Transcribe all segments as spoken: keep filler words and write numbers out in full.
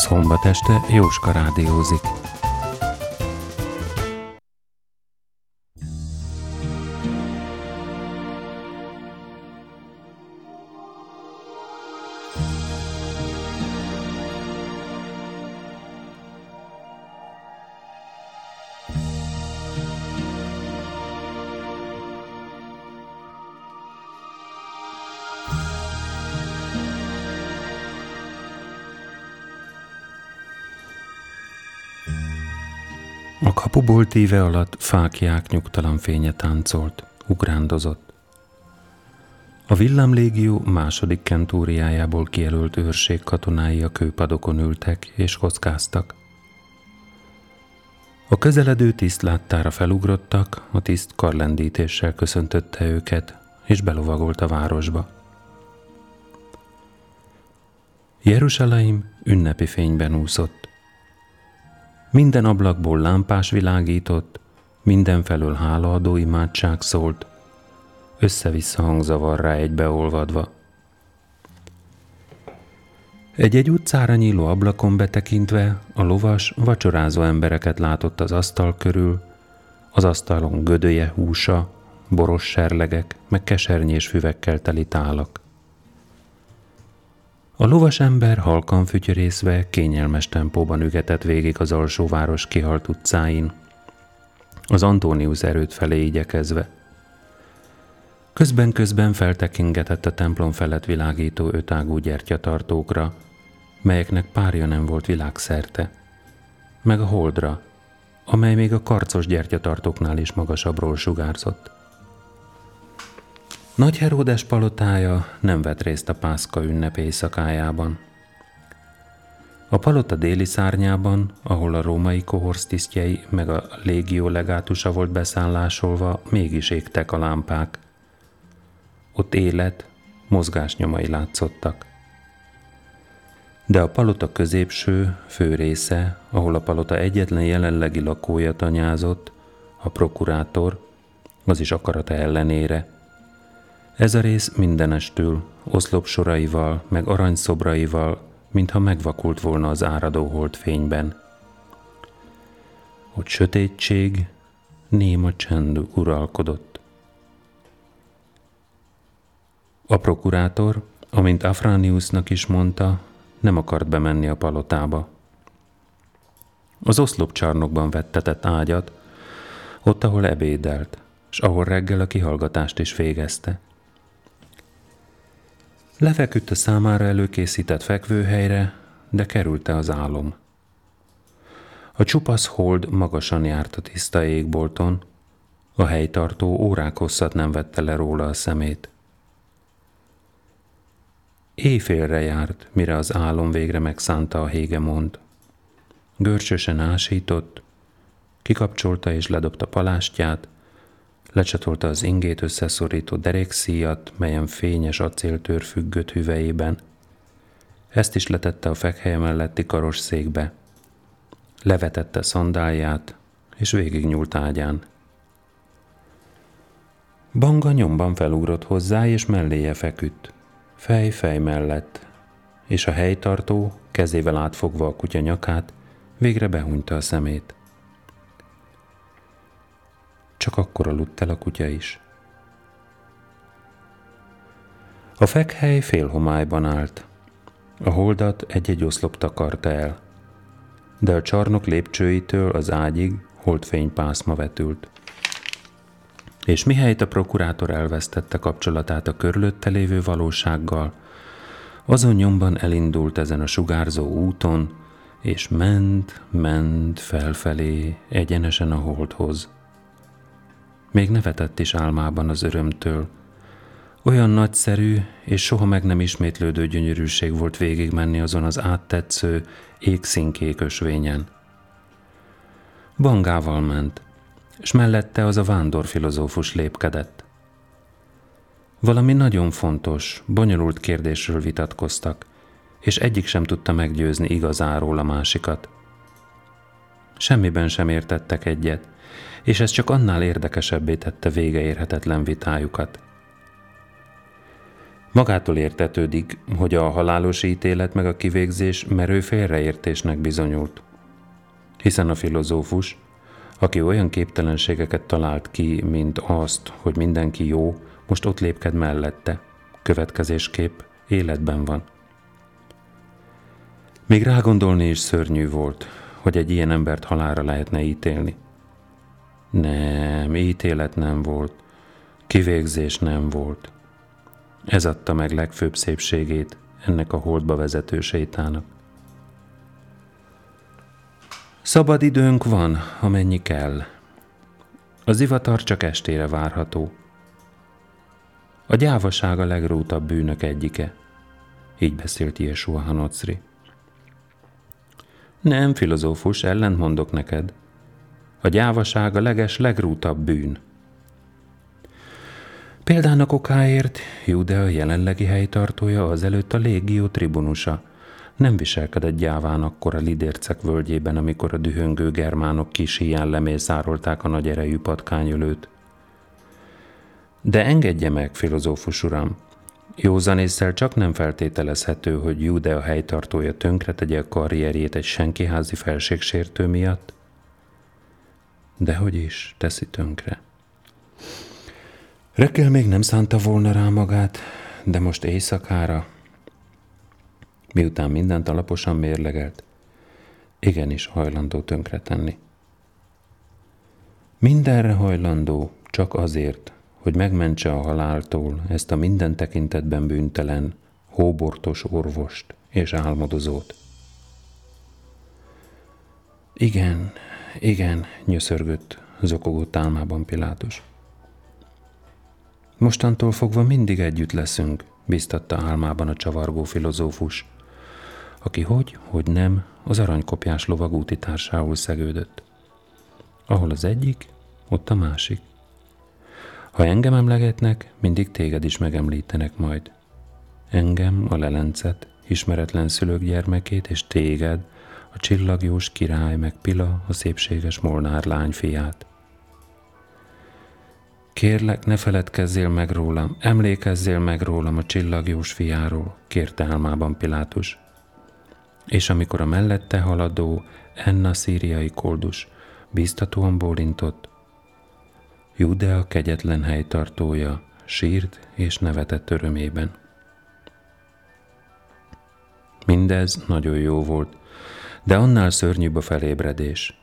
Szombat este Jóska rádiózik. A kapubolt íve alatt fáklyák nyugtalan fénye táncolt, ugrándozott. A villámlégió második kentúriájából kijelölt őrség katonái a kőpadokon ültek és kockáztak. A közeledő tiszt láttára felugrottak, a tiszt karlendítéssel köszöntötte őket, és belovagolt a városba. Jeruzsálem ünnepi fényben úszott. Minden ablakból lámpás világított, mindenfelől hálaadó imádság szólt, össze-vissza hangzavarrá egybeolvadva. Egy-egy utcára nyíló ablakon betekintve a lovas, vacsorázó embereket látott az asztal körül, az asztalon gödöje húsa, boros serlegek, meg kesernyés füvekkel teli tálak. A lovas ember halkan fütyörészve, kényelmes tempóban ügetett végig az alsóváros kihalt utcáin, az Antonius erőd felé igyekezve. Közben-közben feltekingetett a templom felett világító ötágú gyertyatartókra, melyeknek párja nem volt világszerte, meg a holdra, amely még a karcos gyertyatartóknál is magasabbról sugárzott. Nagy Heródes palotája nem vett részt a Pászka ünnep éjszakájában. A palota déli szárnyában, ahol a római kohorsz tisztjei meg a légió legátusa volt beszállásolva, mégis égtek a lámpák. Ott élet, mozgásnyomai látszottak. De a palota középső, fő része, ahol a palota egyetlen jelenlegi lakója tanyázott, a prokurátor, az is akarata ellenére, ez a rész mindenestül, oszlopsoraival, meg aranyszobraival, mintha megvakult volna az áradó holdfényben. Ott sötétség, néma csend uralkodott. A prokurátor, amint Afrániusnak is mondta, nem akart bemenni a palotába. Az oszlopcsarnokban vettetett ágyat, ott, ahol ebédelt, s ahol reggel a kihallgatást is végezte. Lefeküdt a számára előkészített fekvőhelyre, de kerülte az álom. A csupasz hold magasan járt a tiszta égbolton, a helytartó órák hosszat nem vette le róla a szemét. Éjfélre járt, mire az álom végre megszánta a hégemont. Görcsösen ásított, kikapcsolta és ledobta palástját, lecsatolta az ingét összeszorító derékszíjat, melyen fényes acéltőr függött hüvejében. Ezt is letette a fekhelye melletti karos székbe. Levetette szandálját, és végignyúlt ágyán. Banga nyomban felugrott hozzá, és melléje feküdt. Fej-fej mellett. És a helytartó, kezével átfogva a kutya nyakát, végre behúnyta a szemét. Csak akkor aludt el a kutya is. A fekhely félhomályban állt. A holdat egy-egy oszlop takarta el, de a csarnok lépcsőitől az ágyig holdfénypászma vetült. És mihelyt a prokurátor elvesztette kapcsolatát a körülötte lévő valósággal, azon nyomban elindult ezen a sugárzó úton, és ment, ment felfelé, egyenesen a holdhoz. Még nevetett is álmában az örömtől. Olyan nagyszerű és soha meg nem ismétlődő gyönyörűség volt végigmenni azon az áttetsző, égszínkék ösvényen. Bangával ment, és mellette az a vándorfilozófus lépkedett. Valami nagyon fontos, bonyolult kérdésről vitatkoztak, és egyik sem tudta meggyőzni igazáról a másikat. Semmiben sem értettek egyet, és ez csak annál érdekesebbé tette vége érhetetlen vitájukat. Magától értetődik, hogy a halálos ítélet meg a kivégzés merő félreértésnek bizonyult. Hiszen a filozófus, aki olyan képtelenségeket talált ki, mint azt, hogy mindenki jó, most ott lépked mellette, következésképp életben van. Még rágondolni is szörnyű volt, hogy egy ilyen embert halálra lehetne ítélni. Nem, ítélet nem volt, kivégzés nem volt. Ez adta meg legfőbb szépségét ennek a holdba vezető sétának. Szabad időnk van, amennyi kell. Az zivatar csak estére várható. A gyávaság a legrútabb bűnök egyike. Így beszélt Jeshua Hanocri. Nem, filozófus, ellent mondok neked. A gyávaság a leges, legrútabb bűn. Példának okáért Júdea jelenlegi helytartója, azelőtt a légió tribunusa. Nem viselkedett gyáván akkor a lidércek völgyében, amikor a dühöngő germánok kis híján lemészárolták a nagy erejű patkányölőt. De engedje meg, filozófus uram! Józan ésszel csak nem feltételezhető, hogy Júdea helytartója tönkretegye a karrierjét egy senkiházi felségsértő miatt. Dehogy is teszi tönkre. Reggel még nem szánta volna rá magát, de most éjszakára, miután mindent alaposan mérlegelt, igenis hajlandó tönkretenni. Mindenre hajlandó csak azért, hogy megmentse a haláltól ezt a minden tekintetben bűntelen, hóbortos orvost és álmodozót. Igen, igen, nyöszörgött zokogott álmában Pilátus. Mostantól fogva mindig együtt leszünk, biztatta álmában a csavargó filozófus, aki hogy, hogy nem az aranykopjás lovag útitársául szegődött. Ahol az egyik, ott a másik. Ha engem emlegetnek, mindig téged is megemlítenek majd. Engem, a lelencet, ismeretlen szülők gyermekét, és téged, a csillagjós király, meg Pila, a szépséges Molnár lány fiát. Kérlek, ne feledkezzél meg rólam, emlékezzél meg rólam a csillagjós fiáról, kérte álmában Pilátus. És amikor a mellette haladó Enna szíriai koldus bíztatóan bólintott, Júdea kegyetlen helytartója sírt és nevetett örömében. Mindez nagyon jó volt, de annál szörnyűbb a felébredés.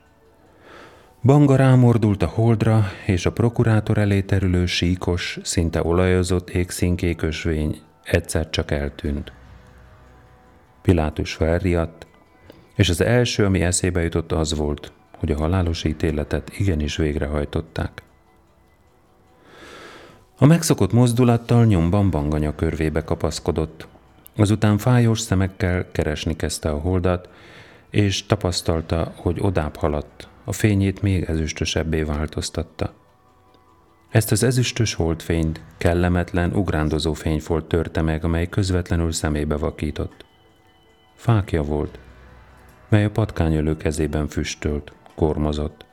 Banga rámordult a holdra, és a prokurátor elé terülő síkos, szinte olajozott égszínkék ösvény egyszer csak eltűnt. Pilátus felriadt, és az első, ami eszébe jutott, az volt, hogy a halálos ítéletet igenis végrehajtották. A megszokott mozdulattal nyomban Banganya körvébe kapaszkodott, azután fájós szemekkel keresni kezdte a holdat, és tapasztalta, hogy odább haladt, a fényét még ezüstösebbé változtatta. Ezt az ezüstös holdfényt kellemetlen, ugrándozó fényfolt törte meg, amely közvetlenül szemébe vakított. Fáklya volt, mely a patkányölő kezében füstölt, kormozott.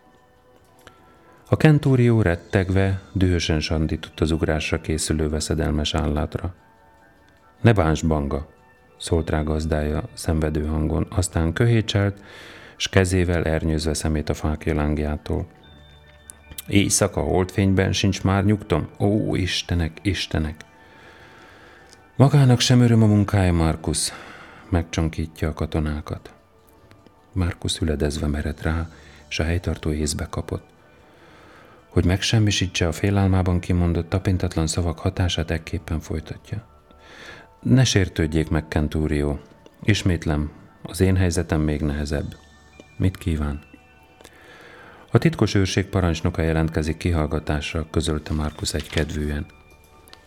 A kentórió rettegve dühösen sandított az ugrásra készülő veszedelmes állátra. Ne bánts, Banga! Szólt rá gazdája szenvedő hangon, aztán köhécselt, s kezével ernyőzve szemét a fáklya lángjától. Éjszaka holdfényben sincs már nyugtom? Ó, Istenek, Istenek! Magának sem öröm a munkája, Markus, megcsonkítja a katonákat. Markus üledezve merett rá, s a helytartó észbe kapott. Hogy megsemmisítse a félálmában kimondott tapintatlan szavak hatását, ekképpen folytatja. Ne sértődjék meg, Kentúrió. Ismétlem, az én helyzetem még nehezebb. Mit kíván? A titkos őrség parancsnoka jelentkezik kihallgatásra, közölte Markus egykedvűen.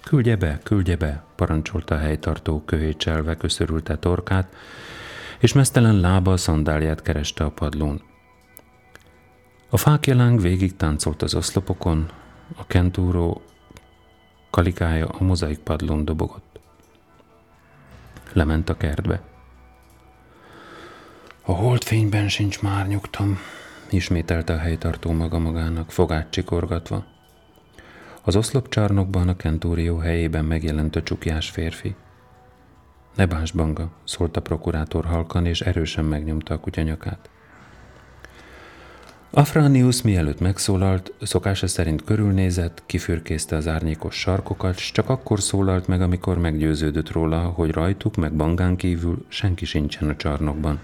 Küldje be, küldje be, parancsolta a helytartó köhécselve köszörülte torkát, és meztelen lába a szandáliát kereste a padlón. A fáklyláng végig táncolt az oszlopokon, a kentúró kalikája a mozaik padlón dobogott. Lement a kertbe. A holdfényben sincs már nyugtom, ismételte a helytartó maga magának, fogát csikorgatva. Az oszlopcsarnokban a Kentórió helyében megjelent a csukjás férfi. Ne báns, Banga, szólt a prokurátor halkan, és erősen megnyomta a kutya nyakát. Afranius mielőtt megszólalt, szokása szerint körülnézett, kifürkészte az árnyékos sarkokat, s csak akkor szólalt meg, amikor meggyőződött róla, hogy rajtuk meg Bangán kívül senki sincsen a csarnokban.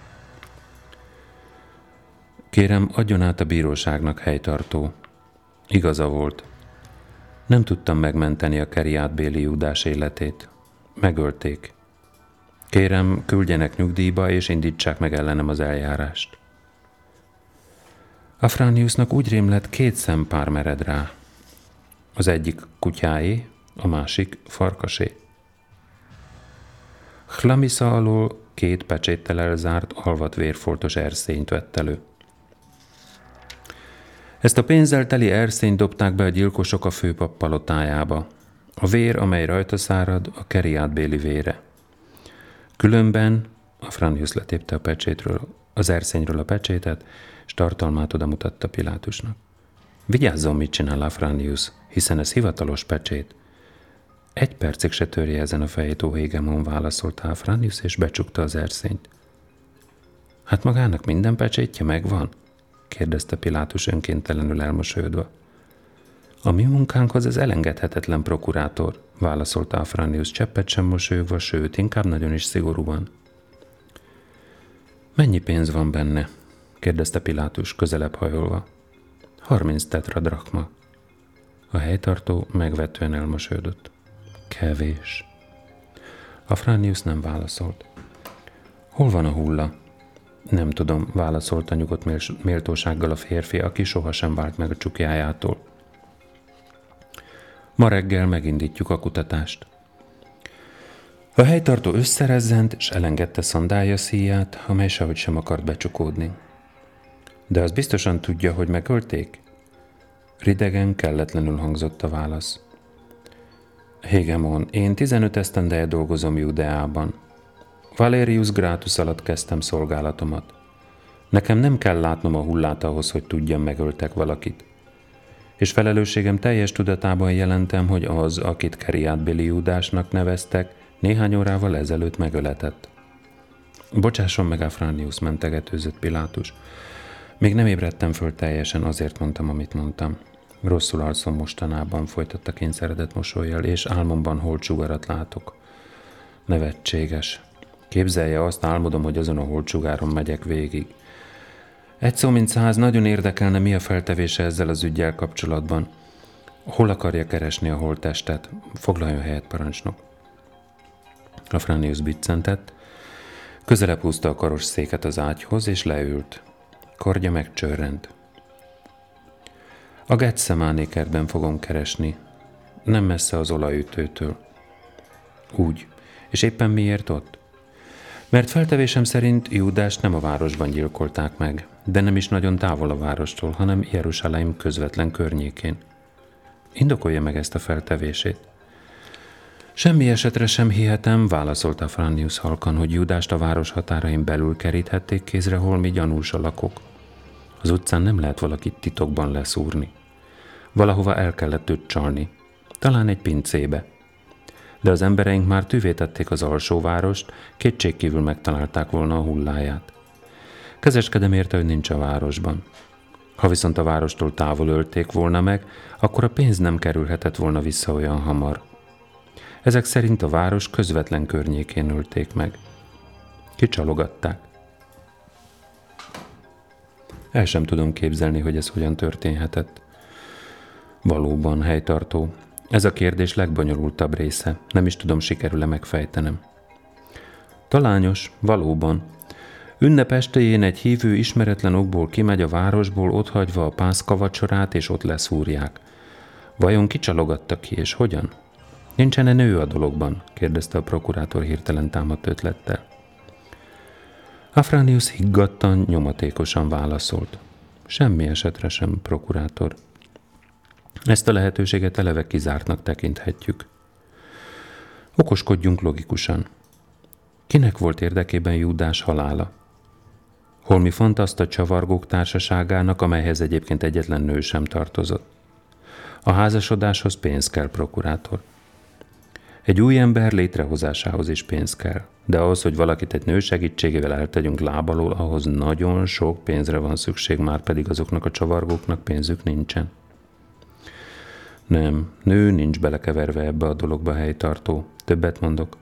Kérem, adjon át a bíróságnak, helytartó. Igaza volt. Nem tudtam megmenteni a Keriátbéli Júdás életét. Megölték. Kérem, küldjenek nyugdíjba, és indítsák meg ellenem az eljárást. Afrániusnak úgy rémlett, két szempár mered rá. Az egyik kutyáé, a másik farkasé. Hlamisza alól két pecséttel elzárt, alvat vérfoltos erszényt vett elő. Ezt a pénzzel teli erszényt dobták be a gyilkosok a főpap palotájába. A vér, amely rajta szárad, a Keriátbéli vére. Különben, Afránius letépte a pecsétről, az erszényről a pecsétet, és tartalmát oda mutatta Pilátusnak. Vigyázzon, mit csinál Afránius, hiszen ez hivatalos pecsét. Egy percig se törje ezen a fejét, ó Hégemon, válaszolta Afránius, és becsukta az erszényt. Hát magának minden pecsétje megvan? Kérdezte Pilátus önkéntelenül elmosolyodva. A mi munkánkhoz ez elengedhetetlen, prokurátor, válaszolta Afránius cseppet sem mosolyogva, sőt, inkább nagyon is szigorúan. Mennyi pénz van benne? Kérdezte Pilátus közelebb hajolva. Harminc tetradrachma. A helytartó megvetően elmosolyodott. Kevés. Afránius nem válaszolt. Hol van a hulla? Nem tudom, válaszolta nyugodt méltósággal a férfi, aki sohasem vált meg a csukjájától. Ma reggel megindítjuk a kutatást. A helytartó összerezzent, és elengedte szandálja szíját, amely sehogy sem akart becsukódni. De az biztosan tudja, hogy megölték? Ridegen, kelletlenül hangzott a válasz. Hégemon, én tizenöt esztendeje dolgozom Judeában. Valerius Gratus alatt kezdtem szolgálatomat. Nekem nem kell látnom a hullát ahhoz, hogy tudjam, megöltek valakit. És felelősségem teljes tudatában jelentem, hogy az, akit Keriátbéli Júdásnak neveztek, néhány órával ezelőtt megöletett. Bocsásson meg, Afránius, mentegetőzött Pilátus. Még nem ébredtem föl teljesen, azért mondtam, amit mondtam. Rosszul alszom mostanában, folytatta kényszeredett mosollyal, és álmomban holtsugarat látok. Nevetséges. Képzelje, azt álmodom, hogy azon a holtsugáron megyek végig. Egy szó mint száz, nagyon érdekelne, mi a feltevése ezzel az üggyel kapcsolatban. Hol akarja keresni a holttestet? Foglaljon helyet, parancsnok. Afránius biccentett, közelebb húzta a karosszéket az ágyhoz, és leült. Kardja megcsörrent. A Getsemáné kertben fogom keresni, nem messze az olajütőtől. Úgy, és éppen miért ott? Mert feltevésem szerint Júdást nem a városban gyilkolták meg, de nem is nagyon távol a várostól, hanem Jeruzsálem közvetlen környékén. Indokolja meg ezt a feltevését. Semmi esetre sem hihetem, válaszolta Afránius halkan, hogy Júdást a város határain belül keríthették kézre holmi gyanús alakok. Az utcán nem lehet valakit titokban leszúrni. Valahova el kellett őt csalni, talán egy pincébe. De az embereink már tűvétették az alsóvárost, kétségkívül megtalálták volna a hulláját. Kezeskedem érte, hogy nincs a városban. Ha viszont a várostól távol ölték volna meg, akkor a pénz nem kerülhetett volna vissza olyan hamar. Ezek szerint a város közvetlen környékén ölték meg. Kicsalogatták. El sem tudom képzelni, hogy ez hogyan történhetett. Valóban, helytartó. Ez a kérdés legbonyolultabb része. Nem is tudom, sikerül-e megfejtenem. Talányos, valóban. Ünnep estején egy hívő ismeretlen okból kimegy a városból, otthagyva a pászka vacsorát, és ott leszúrják. Vajon kicsalogatta ki, és hogyan? Nincsen-e nő a dologban? Kérdezte a prokurátor hirtelen támadt ötlettel. Afránius higgadtan, nyomatékosan válaszolt. Semmi esetre sem, prokurátor. Ezt a lehetőséget eleve kizártnak tekinthetjük. Okoskodjunk logikusan. Kinek volt érdekében Júdás halála? Holmi fantaszta csavargók társaságának, amelyhez egyébként egyetlen nő sem tartozott. A házasodáshoz pénz kell, prokurátor. Egy új ember létrehozásához is pénz kell, de ahhoz, hogy valakit egy nő segítségével eltegyünk lábalól, ahhoz nagyon sok pénzre van szükség, már pedig azoknak a csavargóknak pénzük nincsen. Nem, nő nincs belekeverve ebbe a dologba, helytartó. Többet mondok.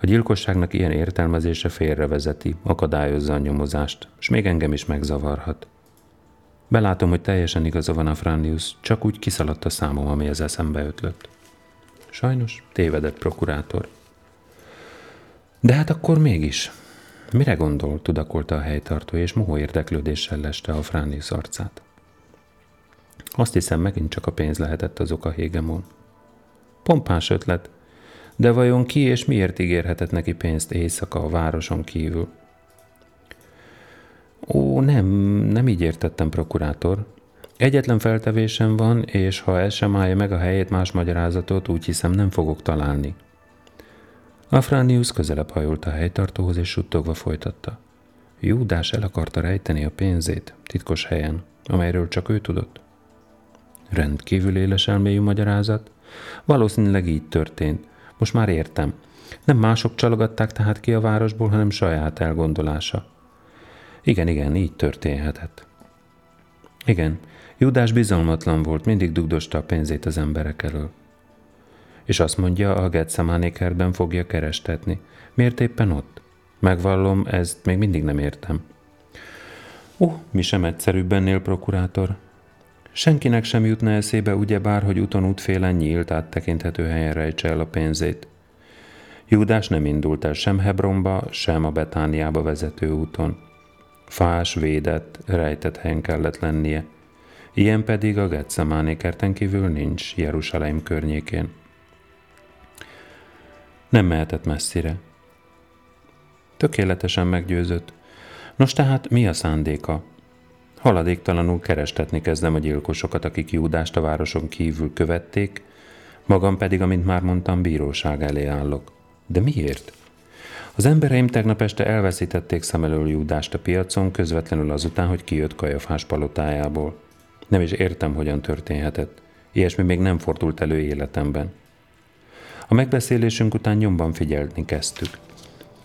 A gyilkosságnak ilyen értelmezése félrevezeti, akadályozza a nyomozást, és még engem is megzavarhat. Belátom, hogy teljesen igaza van a Frannius, csak úgy kiszaladt a számom, ami az eszembe ötlött. Sajnos tévedett, prokurátor. De hát akkor mégis. Mire gondol, tudakolta a helytartó, és mohó érdeklődéssel leste a Frannius arcát. Azt hiszem, megint csak a pénz lehetett az oka, Hégemon. Pompás ötlet, de vajon ki és miért ígérhetett neki pénzt éjszaka a városon kívül? Ó, nem, nem így értettem, prokurátor. Egyetlen feltevésem van, és ha ez sem állja meg a helyét más magyarázatot, úgy hiszem nem fogok találni. Afránius közelebb hajolt a helytartóhoz, és suttogva folytatta. Júdás el akarta rejteni a pénzét, titkos helyen, amelyről csak ő tudott. Rendkívül éles elmélyű magyarázat. Valószínűleg így történt. Most már értem. Nem mások csalogatták tehát ki a városból, hanem saját elgondolása. Igen, igen, így történhetett. Igen, Júdás bizalmatlan volt, mindig dugdosta a pénzét az emberek elől. És azt mondja, a Getsemáné kertben fogja kerestetni. Miért éppen ott? Megvallom, ezt még mindig nem értem. Ó, uh, mi sem egyszerűbb ennél, prokurátor. Senkinek sem jutna eszébe, ugyebár, hogy úton útfélen nyílt áttekinthető helyen rejtse el a pénzét. Júdás nem indult el sem Hebronba, sem a Betániába vezető úton. Fás, védett, rejtett helyen kellett lennie. Ilyen pedig a Getsemáné kerten kívül nincs Jeruzsálem környékén. Nem mehetett messzire. Tökéletesen meggyőzött. Nos tehát mi a szándéka? Haladéktalanul kerestetni kezdem a gyilkosokat, akik Júdást a városon kívül követték, magam pedig, amint már mondtam, bíróság elé állok. De miért? Az embereim tegnap este elveszítették szem elől Júdást a piacon, közvetlenül azután, hogy kijött Kajafás palotájából. Nem is értem, hogyan történhetett. Ilyesmi még nem fordult elő életemben. A megbeszélésünk után nyomban figyelni kezdtük.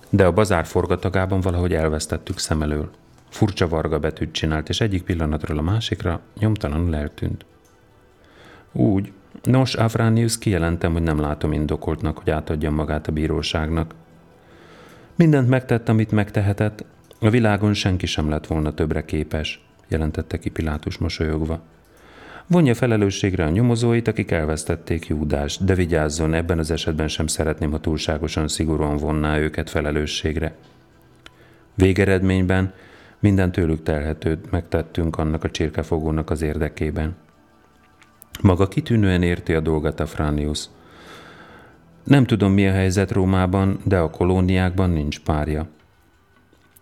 De a bazár forgatagában valahogy elvesztettük szem elől. Furcsa varga betűt csinált, és egyik pillanatról a másikra nyomtalanul eltűnt. Úgy, nos, Afránius, kijelentem, hogy nem látom indokoltnak, hogy átadjam magát a bíróságnak. Mindent megtett, amit megtehetett, a világon senki sem lett volna többre képes, jelentette ki Pilátus mosolyogva. Vonja felelősségre a nyomozóit, akik elvesztették Júdást, de vigyázzon, ebben az esetben sem szeretném, ha túlságosan szigorúan vonná őket felelősségre. Végeredményben minden tőlük telhetőt megtettünk annak a csirkefogónak az érdekében. Maga kitűnően érti a dolgot, Afránius. Nem tudom, mi a helyzet Rómában, de a kolóniákban nincs párja.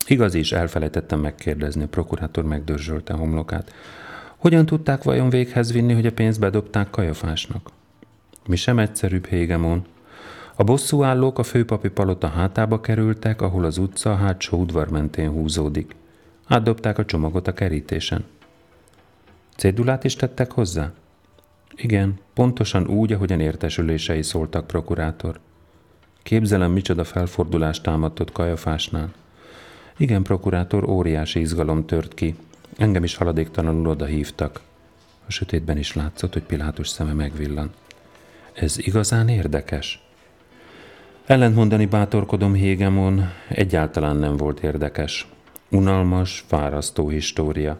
Igaz is, elfelejtettem megkérdezni, a prokurátor megdörzsölte a homlokát. Hogyan tudták vajon véghez vinni, hogy a pénzt bedobták Kajafásnak? Mi sem egyszerűbb, Hégemon. A bosszúállók a főpapi palota hátába kerültek, ahol az utca a hátsó udvar mentén húzódik. Átdobták a csomagot a kerítésen. Cédulát is tettek hozzá? Igen, pontosan úgy, ahogyan értesülései szóltak, prokurátor. Képzelem, micsoda felfordulást támadtott Kajafásnál. Igen, prokurátor, óriási izgalom tört ki. Engem is haladéktalanul oda hívtak. A sötétben is látszott, hogy Pilátus szeme megvillan. Ez igazán érdekes. Ellentmondani bátorkodom, Hégemon, egyáltalán nem volt érdekes. Unalmas, fárasztó história.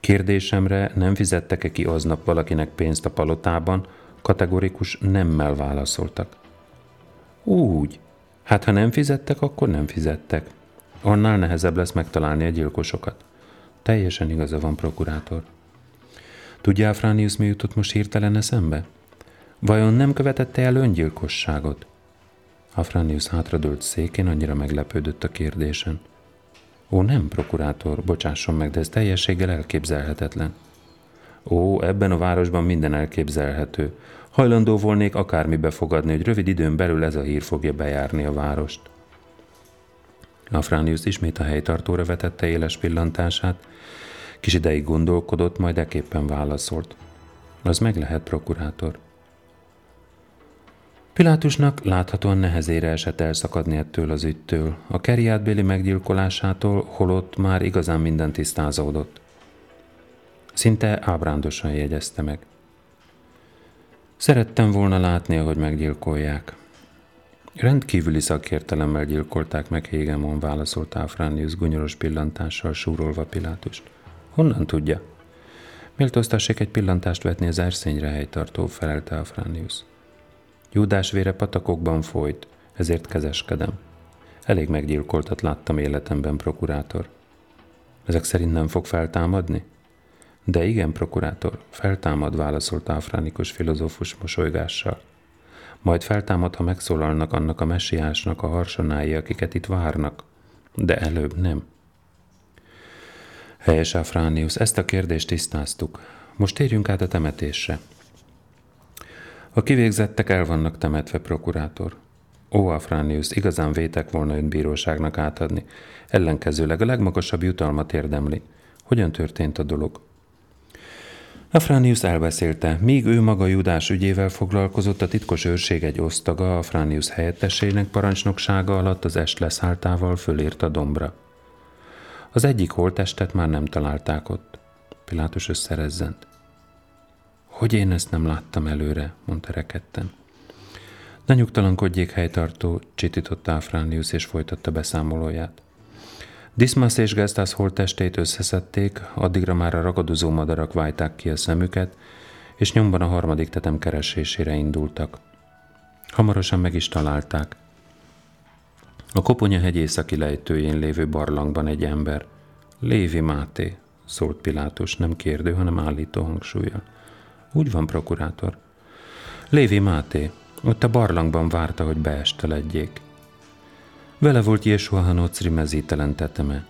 Kérdésemre, nem fizettek-e ki aznap valakinek pénzt a palotában, kategorikus nemmel válaszoltak. Úgy, hát ha nem fizettek, akkor nem fizettek. Annál nehezebb lesz megtalálni a gyilkosokat. Teljesen igaza van, prokurátor. Tudja, Afránius, mi jutott most hirtelen eszembe? Vajon nem követette el öngyilkosságot? Afránius hátradőlt székén, annyira meglepődött a kérdésen. Ó, nem, prokurátor, bocsásson meg, de ez teljességgel elképzelhetetlen. Ó, ebben a városban minden elképzelhető. Hajlandó volnék akármibe fogadni, hogy rövid időn belül ez a hír fogja bejárni a várost. Afránius ismét a helytartóra vetette éles pillantását. Kis ideig gondolkodott, majd eképpen válaszolt. Az meg lehet, prokurátor. Pilátusnak láthatóan nehezére esett elszakadni ettől az ügytől, a Keriátbéli meggyilkolásától, holott már igazán minden tisztázódott. Szinte ábrándosan jegyezte meg. Szerettem volna látni, ahogy meggyilkolják. Rendkívüli szakértelemmel gyilkolták meg Hégemon, válaszolt Áfránius gunyoros pillantással súrolva Pilátust. Honnan tudja? Méltóztassék egy pillantást vetni az erszényre, helytartó, felelte Áfránius. Júdás vére patakokban folyt, ezért kezeskedem. Elég meggyilkoltat láttam életemben, prokurátor. Ezek szerint nem fog feltámadni? De igen, prokurátor, feltámad, válaszolt Áfránikus filozófus mosolygással. Majd feltámad, ha megszólalnak annak a messiásnak a harsonái, akiket itt várnak. De előbb nem. Helyes, Áfránius, ezt a kérdést tisztáztuk. Most térjünk át a temetésre. A kivégzettek el vannak temetve, prokurátor. Ó, Áfránius, igazán vétek volna önt bíróságnak átadni. Ellenkezőleg a legmagasabb jutalmat érdemli. Hogyan történt a dolog? Áfránius elbeszélte, míg ő maga Júdás ügyével foglalkozott, a titkos őrség egy osztaga Áfránius helyettesének parancsnoksága alatt az est leszálltával fölért a dombra. Az egyik holttestet már nem találták ott. Pilátus összerezzent. Hogy én ezt nem láttam előre, mondta rekedten. Ne nyugtalankodjék, helytartó, csitított Áfránius és folytatta beszámolóját. Diszmasz és Gesztász holttestét összeszedték, addigra már a ragadozó madarak vájták ki a szemüket, és nyomban a harmadik tetem keresésére indultak. Hamarosan meg is találták. A Koponya-hegy északi lejtőjén lévő barlangban egy ember. Lévi Máté, szólt Pilátus, nem kérdő, hanem állító hangsúllyal. Úgy van, prokurátor. Lévi Máté, ott a barlangban várta, hogy beesteledjék. Vele volt Jésua Hanocri mezítelen teteme.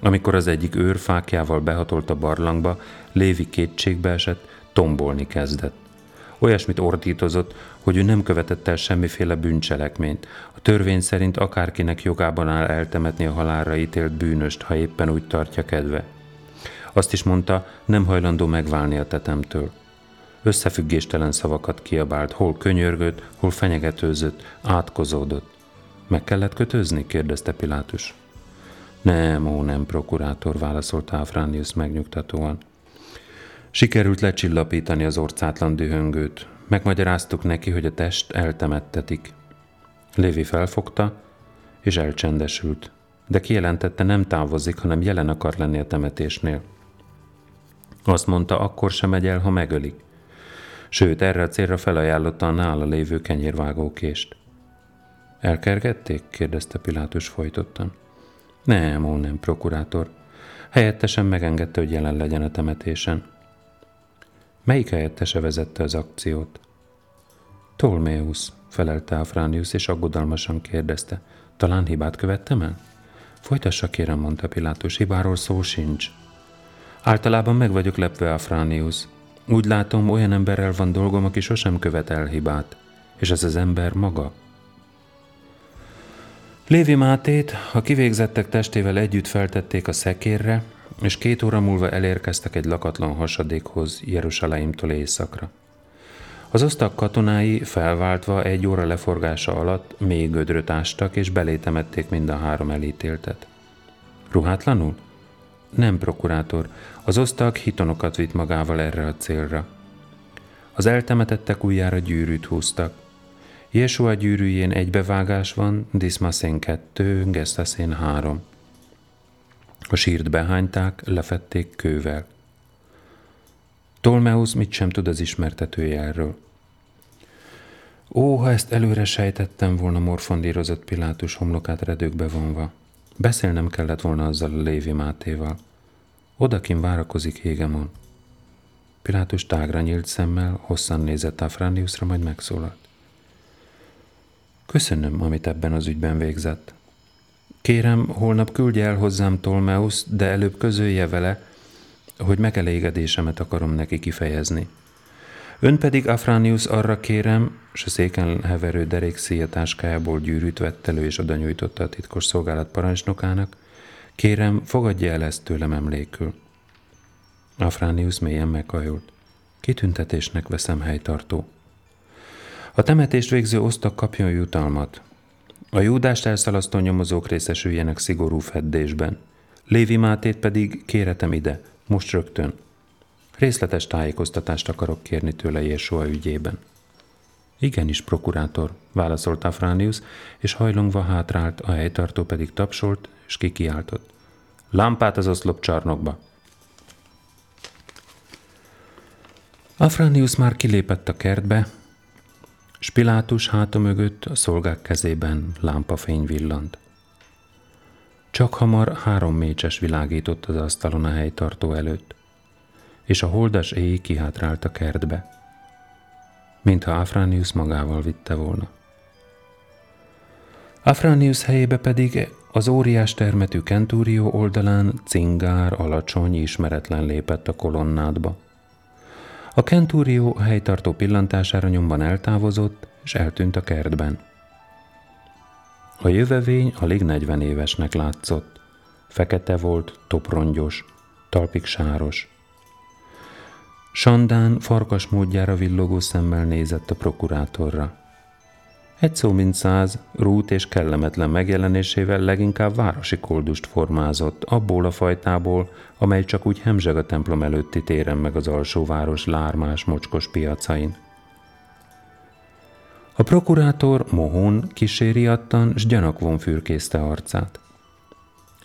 Amikor az egyik őr fákjával behatolt a barlangba, Lévi kétségbe esett, tombolni kezdett. Olyasmit ordítozott, hogy ő nem követett el semmiféle bűncselekményt. A törvény szerint akárkinek jogában áll eltemetni a halálra ítélt bűnöst, ha éppen úgy tartja kedve. Azt is mondta, nem hajlandó megválni a tetemtől. Összefüggéstelen szavakat kiabált, hol könyörgött, hol fenyegetőzött, átkozódott. Meg kellett kötözni? kérdezte Pilátus. Nem, ó nem, prokurátor, válaszolt Áfránius megnyugtatóan. Sikerült lecsillapítani az orcátlan dühöngőt. Megmagyaráztuk neki, hogy a test eltemettetik. Lévi felfogta, és elcsendesült, de kijelentette, nem távozik, hanem jelen akar lenni a temetésnél. Azt mondta, akkor sem megy el, ha megölik. Sőt, erre a célra felajánlotta a nála lévő kenyérvágókést. Elkergették? kérdezte Pilátus folytottan. Nem, ó nem, prokurátor. Helyettesen megengedte, hogy jelen legyen a temetésen. Melyik helyettese vezette az akciót? Ptolméusz, felelte Áfránius, és aggodalmasan kérdezte. Talán hibát követtem el? Folytassa, kérem, mondta Pilátus, hibáról szó sincs. Általában meg vagyok lepve, Áfránius. Úgy látom, olyan emberrel van dolgom, aki sosem követ el hibát, és ez az ember maga. Lévi Mátét a kivégzettek testével együtt feltették a szekérre, és két óra múlva elérkeztek egy lakatlan hasadékhoz Jeruzsálemtől északra. Az osztag katonái felváltva egy óra leforgása alatt mély gödröt ástak, és belétemették mind a három elítéltet. Ruhátlanul? Nem, prokurátor, az osztag hitonokat vitt magával erre a célra. Az eltemetettek ujjára gyűrűt húztak. Jésua gyűrűjén egy bevágás van, Diszmaszén kettő, Gesztaszén három. A sírt behányták, lefették kővel. Ptolméusz mit sem tud az ismertetőjelről. Ó, ha ezt előre sejtettem volna, morfondírozott Pilátus homlokát redőkbe vonva. Beszélnem kellett volna azzal a Lévi Mátéval. Odakin várakozik Hégemon. Pilátus tágra nyílt szemmel, hosszan nézett Áfrániusra, majd megszólalt. Köszönöm, amit ebben az ügyben végzett. Kérem, holnap küldje el hozzám Ptolméuszt, de előbb közölje vele, hogy megelégedésemet akarom neki kifejezni. Ön pedig, Áfránius, arra kérem, s a széken heverő derékszíja táskájából gyűrűt vett elő és oda nyújtotta a titkos szolgálat parancsnokának, kérem, fogadja el ezt tőlem emlékül. Áfránius mélyen meghajolt. kitüntetésnek veszem helytartó. A temetést végző osztag kapjon jutalmat. A Júdást elszalasztó nyomozók részesüljenek szigorú feddésben. Lévi Mátét pedig kéretem ide, most rögtön. Részletes tájékoztatást akarok kérni tőle Jézsua ügyében. Igenis, prokurátor, válaszolt Afránius, és hajlongva hátrált, a helytartó pedig tapsolt, és kikiáltott. Lámpát az oszlopcsarnokba! Afránius már kilépett a kertbe, s Pilátus háta mögött a szolgák kezében lámpafény villant. Csak hamar három mécses világított az asztalon a helytartó előtt, és a holdas éj kihátrált a kertbe, mintha Afránius magával vitte volna. Afránius helyébe pedig az óriás termetű Kentúrió oldalán cingár, alacsony, ismeretlen lépett a kolonnádba. A Kentúrió a helytartó pillantására nyomban eltávozott, és eltűnt a kertben. A jövevény alig negyven évesnek látszott. Fekete volt, toprongyos, talpig sáros. Sandán farkas módjára villogó szemmel nézett a prokurátorra. Egy szó mint száz, rút és kellemetlen megjelenésével leginkább városi koldust formázott, abból a fajtából, amely csak úgy hemzseg a templom előtti téren meg az alsóváros lármás, mocskos piacain. A prokurátor mohón, kissé riadtan s gyanakvon fürkészte arcát.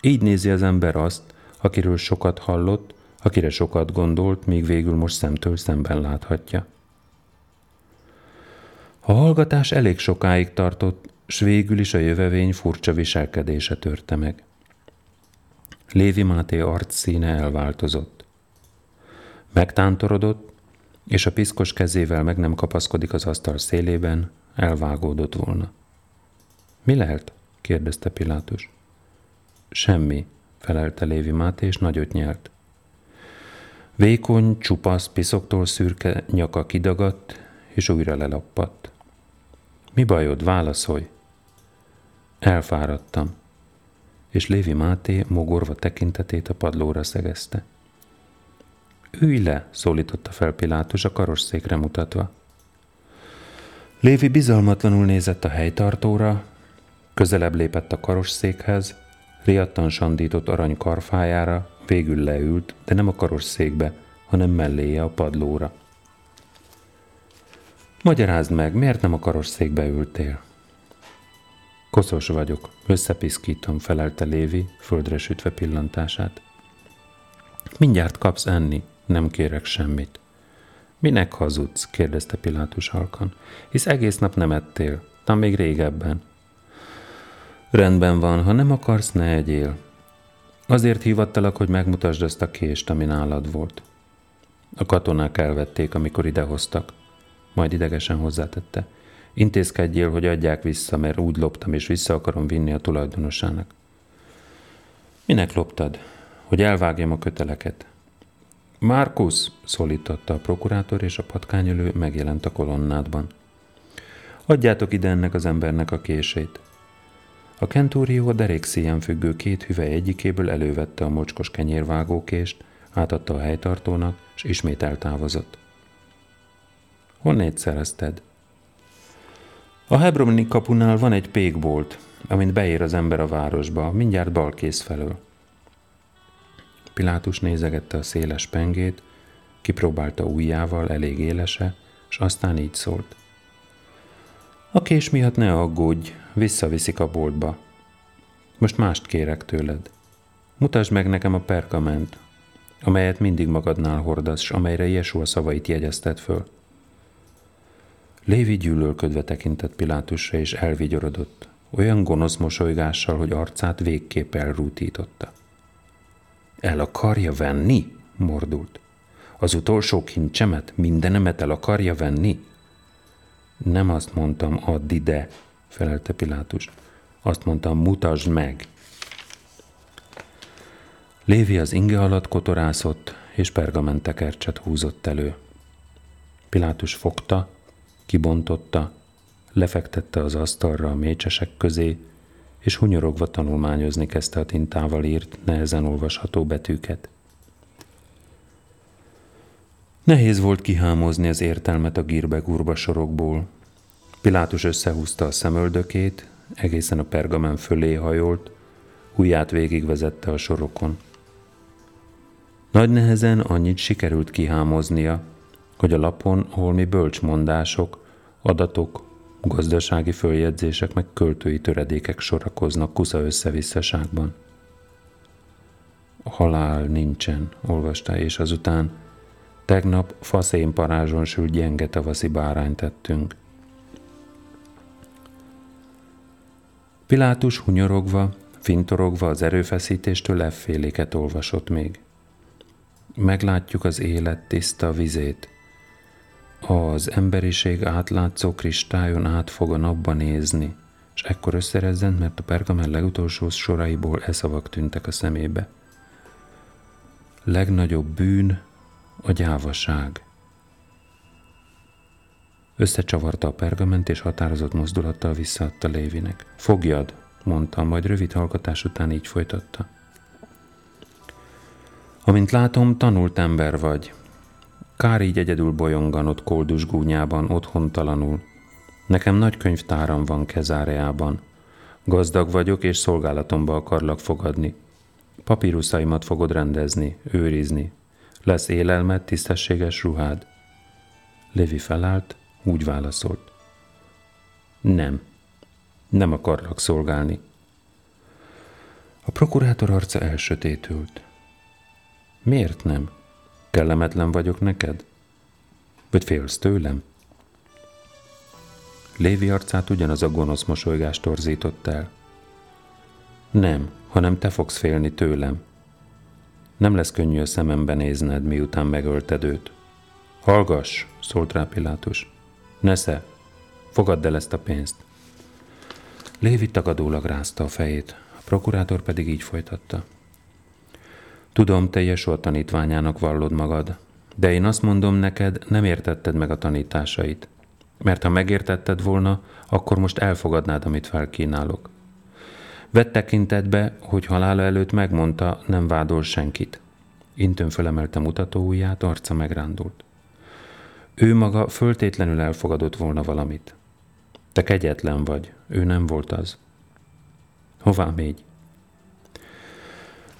Így nézi az ember azt, akiről sokat hallott, akire sokat gondolt, míg végül most szemtől szemben láthatja. A hallgatás elég sokáig tartott, s végül is a jövevény furcsa viselkedése törte meg. Lévi Máté arcszíne elváltozott. Megtántorodott, és a piszkos kezével meg nem kapaszkodik az asztal szélében, elvágódott volna. Mi lehet? kérdezte Pilátus. Semmi, felelte Lévi Máté, és nagyot nyelt. Vékony, csupasz, piszoktól szürke nyaka kidagadt, és újra lelappadt. Mi bajod? Válaszolj! Elfáradtam, és Lévi Máté mogorva tekintetét a padlóra szegezte. Ülj le, szólította fel Pilátus a karosszékre mutatva. Lévi bizalmatlanul nézett a helytartóra, közelebb lépett a karosszékhez, riadtan sandított arany karfájára, végül leült, de nem a karosszékbe, hanem melléje a padlóra. Magyarázd meg, miért nem a karosszékbe ültél? Koszos vagyok, összepiszkítom, felelte Lévi, földre sütve pillantását. Mindjárt kapsz enni, nem kérek semmit. Minek hazudsz? kérdezte Pilátus halkan. Hisz egész nap nem ettél, tam még régebben. Rendben van, ha nem akarsz, ne egyél. Azért hívattalak, hogy megmutasd azt a kést, ami nálad volt. A katonák elvették, amikor idehoztak. Majd idegesen hozzátette. Intézkedjél, hogy adják vissza, mert úgy loptam, és vissza akarom vinni a tulajdonosának. Minek loptad? Hogy elvágjam a köteleket. Márkusz, szólította a prokurátor, és a patkányölő megjelent a kolonnádban. Adjátok ide ennek az embernek a kését. A Kentúrió a derékszíján függő két hüvely egyikéből elővette a mocskos kenyérvágókést, átadta a helytartónak, és ismét eltávozott. Honnét szerezted? A hebroni kapunál van egy pékbolt, amint beér az ember a városba, mindjárt balkész felől. Pilátus nézegette a széles pengét, kipróbálta ujjával, elég élese, és aztán így szólt. A kés miatt ne aggódj, visszaviszik a boltba. Most mást kérek tőled. Mutasd meg nekem a pergament, amelyet mindig magadnál hordasz, s amelyre Jézsua szavait jegyezted föl. Lévi gyűlölködve tekintett Pilátusra, és elvigyorodott, olyan gonosz mosolygással, hogy arcát végképp elrútította. El akarja venni? Mordult. Az utolsó kincsemet, mindenemet el akarja venni? Nem azt mondtam, add ide, felelte Pilátus. Azt mondtam, mutasd meg. Lévi az inge alatt kotorászott, és pergamentekercset húzott elő. Pilátus fogta, kibontotta, lefektette az asztalra a mécsesek közé, és hunyorogva tanulmányozni kezdte a tintával írt, nehezen olvasható betűket. Nehéz volt kihámozni az értelmet a gírbe-gurba sorokból. Pilátus összehúzta a szemöldökét, egészen a pergamen fölé hajolt, ujját végigvezette a sorokon. Nagy nehezen annyit sikerült kihámoznia, hogy a lapon holmi bölcsmondások, adatok, gazdasági följegyzések meg költői töredékek sorakoznak kusza összevisszaságban. Halál nincsen, olvasta, és azután tegnap faszénparázson sült gyenge tavaszi bárányt ettünk. Pilátus hunyorogva, fintorogva az erőfeszítéstől efféléket olvasott még. Meglátjuk az élet tiszta vizét. Az emberiség átlátszó kristályon át fog a napba nézni, és ekkor összerezzent, mert a pergamen legutolsó soraiból e szavak tűntek a szemébe. Legnagyobb bűn a gyávaság. Összecsavarta a pergament, és határozott mozdulattal visszaadta Lévinek. Fogjad, mondta, majd rövid hallgatás után így folytatta. Amint látom, tanult ember vagy. Kár így egyedül bolyonganod koldus gúnyában, otthontalanul. Nekem nagy könyvtáram van Kezáreában. Gazdag vagyok, és szolgálatomba akarlak fogadni. Papíruszaimat fogod rendezni, őrizni. Lesz élelmed, tisztességes ruhád. Lévi felállt, úgy válaszolt. Nem. Nem akarlak szolgálni. A prokurátor arca elsötétült. Miért nem? Kellemetlen vagyok neked? Vagy félsz tőlem? Lévi arcát ugyanaz a gonosz mosolygás torzított el. Nem, hanem te fogsz félni tőlem. Nem lesz könnyű a szemembe nézned, miután megölted őt. Hallgass, szólt rá Pilátus. Nesze, fogadd el ezt a pénzt. Lévi tagadólag rázta a fejét, a prokurátor pedig így folytatta. Tudom, te Jesó tanítványának vallod magad, de én azt mondom neked, nem értetted meg a tanításait. Mert ha megértetted volna, akkor most elfogadnád, amit felkínálok. Vedd tekintetbe, hogy halála előtt megmondta, nem vádol senkit. Intőn fölemelte mutató ujját, arca megrándult. Ő maga föltétlenül elfogadott volna valamit. Te kegyetlen vagy, ő nem volt az. Hová mégy?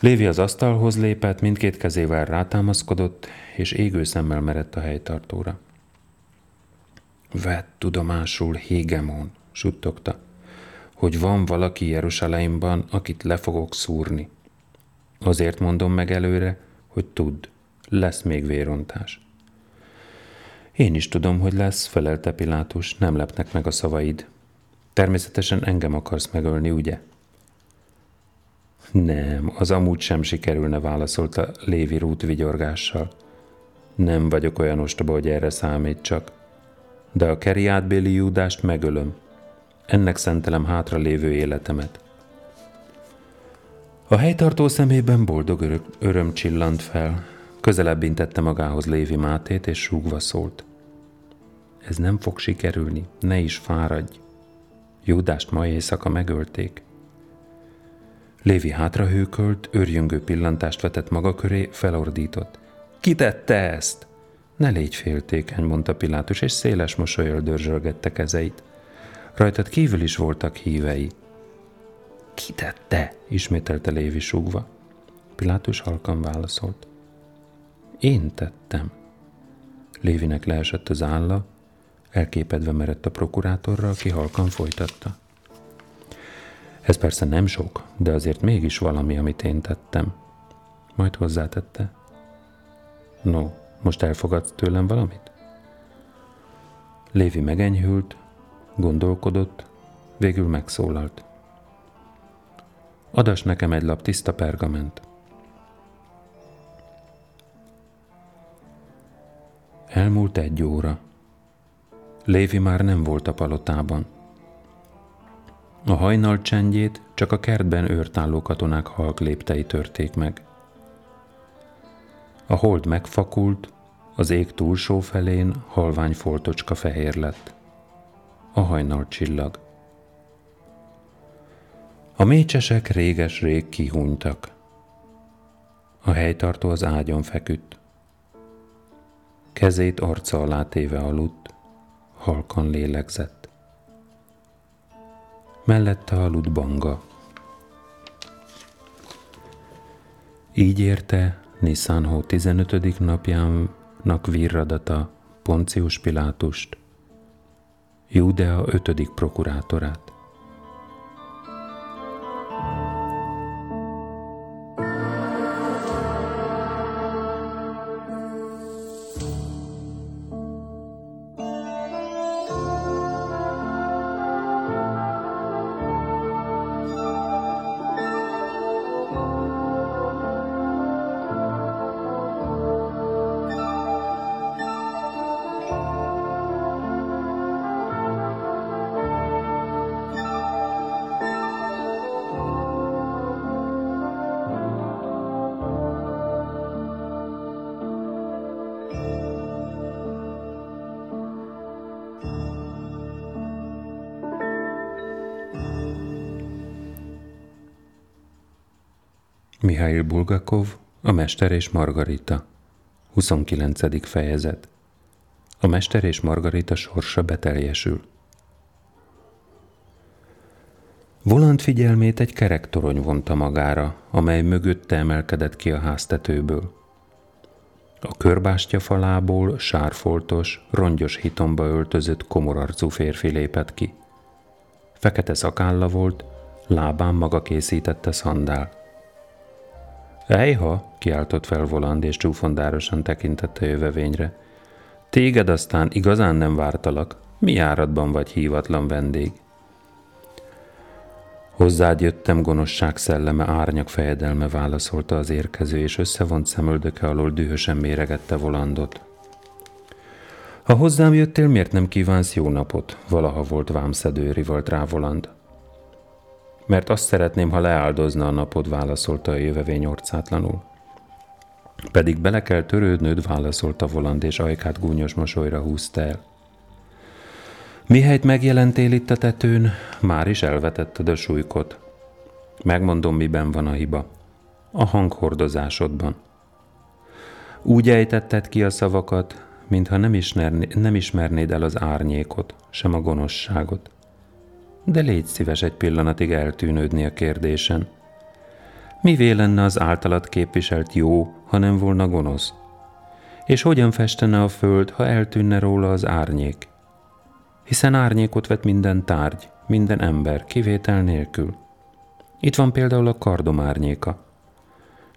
Lévi az asztalhoz lépett, mindkét kezével rátámaszkodott, és égő szemmel merett a helytartóra. Vedd tudomásul, Hégemón, suttogta, hogy van valaki Jeruzsálemban, akit le fogok szúrni. Azért mondom meg előre, hogy tudd, lesz még vérontás. Én is tudom, hogy lesz, felelte Pilátus, nem lepnek meg a szavaid. Természetesen engem akarsz megölni, ugye? Nem, az amúgy sem sikerülne, válaszolta Lévi rút vigyorgással. Nem vagyok olyan ostoba, hogy erre számítsak. De a Keriátbéli Júdást megölöm. Ennek szentelem hátra lévő életemet. A helytartó szemében boldog örök, öröm csillant fel. Közelebb intette magához Lévi Mátét, és súgva szólt. Ez nem fog sikerülni, ne is fáradj. Júdást ma éjszaka megölték. Lévi hátrahőkölt, őrjöngő pillantást vetett maga köré, felordított. Ki tette ezt? Ne légy féltékeny, mondta Pilátus, és széles mosollyal dörzsölgette kezeit. Rajtad kívül is voltak hívei. Ki tette? Ismételte Lévi súgva. Pilátus halkan válaszolt. Én tettem. Lévinek leesett az álla, elképedve merett a prokurátorra, aki halkan folytatta. Ez persze nem sok, de azért mégis valami, amit én tettem. Majd hozzátette. No, most elfogadsz tőlem valamit? Lévi megenyhült, gondolkodott, végül megszólalt. Adass nekem egy lap tiszta pergament. Elmúlt egy óra. Lévi már nem volt a palotában. A hajnal csendjét csak a kertben őrtálló katonák halk léptei törték meg. A hold megfakult, az ég túlsó felén halvány foltocska fehér lett. A hajnal csillag. A mécsesek réges-rég kihúnytak. A helytartó az ágyon feküdt. Kezét arca alá téve aludt, halkan lélegzett. Mellette aludt Banga. Így érte Niszán-hó tizenötödik napjának Virradata Poncius Pilátust, Júdea ötödik prokurátorát. Mihail Bulgakov, a Mester és Margarita, huszonkilencedik fejezet. A Mester és Margarita sorsa beteljesül. Volant figyelmét egy kerektorony vonta magára, amely mögötte emelkedett ki a háztetőből. A körbástya falából sárfoltos, rongyos hitomba öltözött komorarcú férfi lépett ki. Fekete szakálla volt, lábán maga készítette szandál. Ejha, kiáltott fel Voland, és csúfondárosan tekintett a jövevényre. Téged aztán igazán nem vártalak, mi áradban vagy hívatlan vendég. Hozzád jöttem, gonoszság szelleme, árnyak fejedelme, válaszolta az érkező, és összevont szemöldöke alól dühösen méregette Volandot. Ha hozzám jöttél, miért nem kívánsz jó napot? Valaha volt vámszedő, rivalt rá Voland. Mert azt szeretném, ha leáldozna a napod, válaszolta a jövevény orcátlanul. Pedig bele kell törődnöd, válaszolta Voland, és ajkát gúnyos mosolyra húzta el. Mihelyt megjelentél itt a tetőn, már is elvetetted a súlykot. Megmondom, miben van a hiba. A hanghordozásodban. Úgy ejtetted ki a szavakat, mintha nem, ismerné, nem ismernéd el az árnyékot, sem a gonoszságot. De légy szíves egy pillanatig eltűnődni a kérdésen. Mivé lenne az általad képviselt jó, ha nem volna gonosz? És hogyan festene a föld, ha eltűnne róla az árnyék? Hiszen árnyékot vet minden tárgy, minden ember, kivétel nélkül. Itt van például a kardom árnyéka.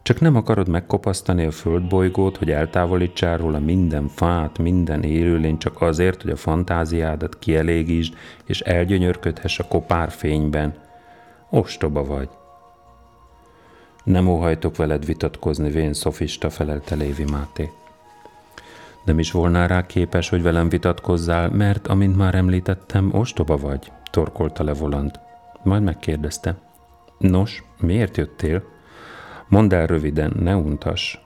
Csak nem akarod megkopasztani a földbolygót, hogy eltávolítsál róla minden fát, minden élőlényt csak azért, hogy a fantáziádat kielégítsd, és elgyönyörködhess a kopár fényben. Ostoba vagy. Nem óhajtok veled vitatkozni, vén szofista, felelte Lévi Máté. Nem is volnál rá képes, hogy velem vitatkozzál, mert, amint már említettem, ostoba vagy, torkolta le Voland. Majd megkérdezte. Nos, miért jöttél? Mondd el röviden, ne untass.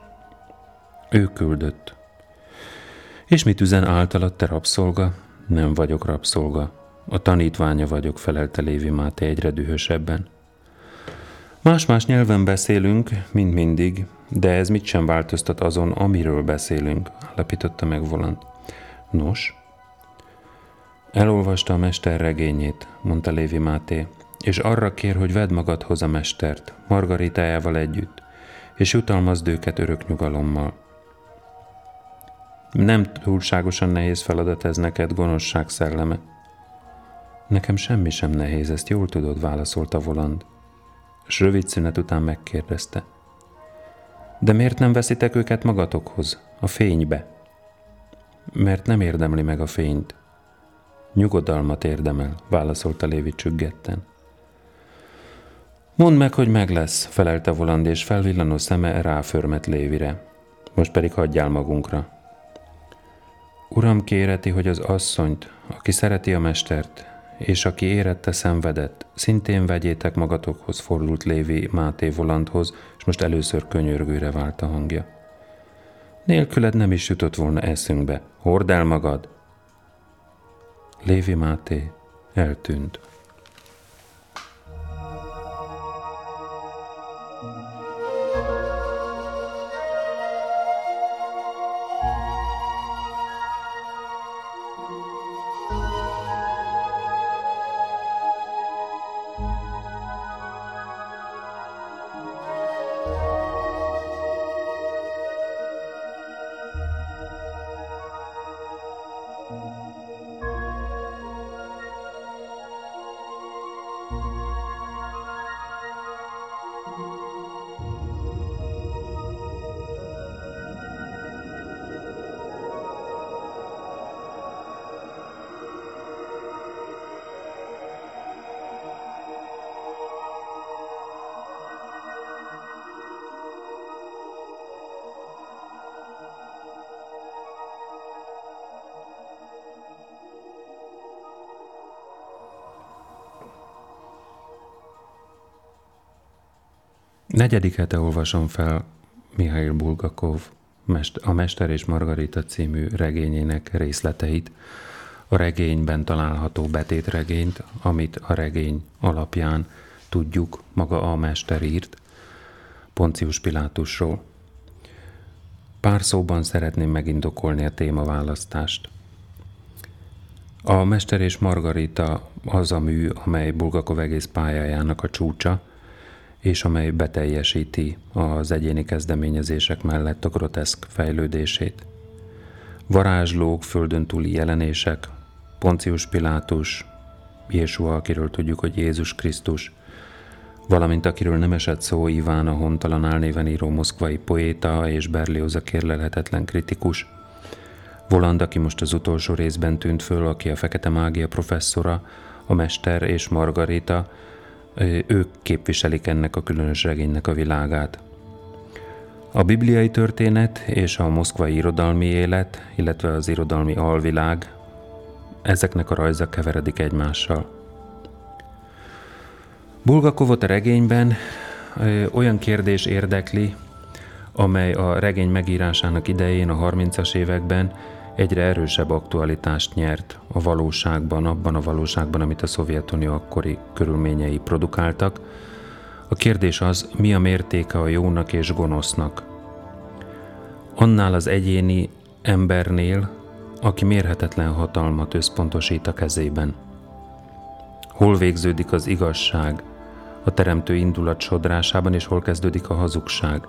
Ő küldött. És mit üzen általad, te rabszolga? Nem vagyok rabszolga. A tanítványa vagyok, felelte Lévi Máté egyre dühösebben. Más-más nyelven beszélünk, mint mindig, de ez mit sem változtat azon, amiről beszélünk, állapította meg Voland. Nos? Elolvasta a mester regényét, mondta Lévi Máté. És arra kér, hogy vedd magadhoz a mestert, Margaritájával együtt, és jutalmazd őket örök nyugalommal. Nem túlságosan nehéz feladat ez neked, gonoszság szelleme. Nekem semmi sem nehéz, ezt jól tudod, válaszolta Voland. És rövid szünet után megkérdezte. De miért nem veszitek őket magatokhoz, a fénybe? Mert nem érdemli meg a fényt. Nyugodalmat érdemel, válaszolta Lévi csüggetten. Mondd meg, hogy meg lesz, felelte Voland, és felvillanó szeme ráförmet Lévire. Most pedig hagyjál magunkra. Uram kéreti, hogy az asszonyt, aki szereti a mestert, és aki érette szenvedett, szintén vegyétek magatokhoz, fordult Lévi Máté Volandhoz, és most először könyörgőre vált a hangja. Nélküled nem is jutott volna eszünkbe. Hord el magad! Lévi Máté eltűnt. Negyedik hete olvasom fel Mihail Bulgakov a Mester és Margarita című regényének részleteit, a regényben található betétregényt, amit a regény alapján tudjuk, maga a mester írt Poncius Pilátusról. Pár szóban szeretném megindokolni a témaválasztást. A Mester és Margarita az a mű, amely Bulgakov egész pályájának a csúcsa, és amely beteljesíti az egyéni kezdeményezések mellett a groteszk fejlődését. Varázslók, földön túli jelenések, Poncius Pilátus, Jésua, akiről tudjuk, hogy Jézus Krisztus, valamint akiről nem esett szó, Iván a hontalan álnéven író moszkvai poéta és Berlioz a kérlelhetetlen kritikus, Voland, aki most az utolsó részben tűnt föl, aki a fekete mágia professzora, a Mester és Margarita, ők képviselik ennek a különös regénynek a világát. A bibliai történet és a moszkvai irodalmi élet, illetve az irodalmi alvilág, ezeknek a rajza keveredik egymással. Bulgakovot a regényben olyan kérdés érdekli, amely a regény megírásának idején a harmincas években egyre erősebb aktualitást nyert a valóságban, abban a valóságban, amit a Szovjetunió akkori körülményei produkáltak. A kérdés az, mi a mértéke a jónak és gonosznak. Annál az egyéni embernél, aki mérhetetlen hatalmat összpontosít a kezében. Hol végződik az igazság a teremtő indulat sodrásában, és hol kezdődik a hazugság?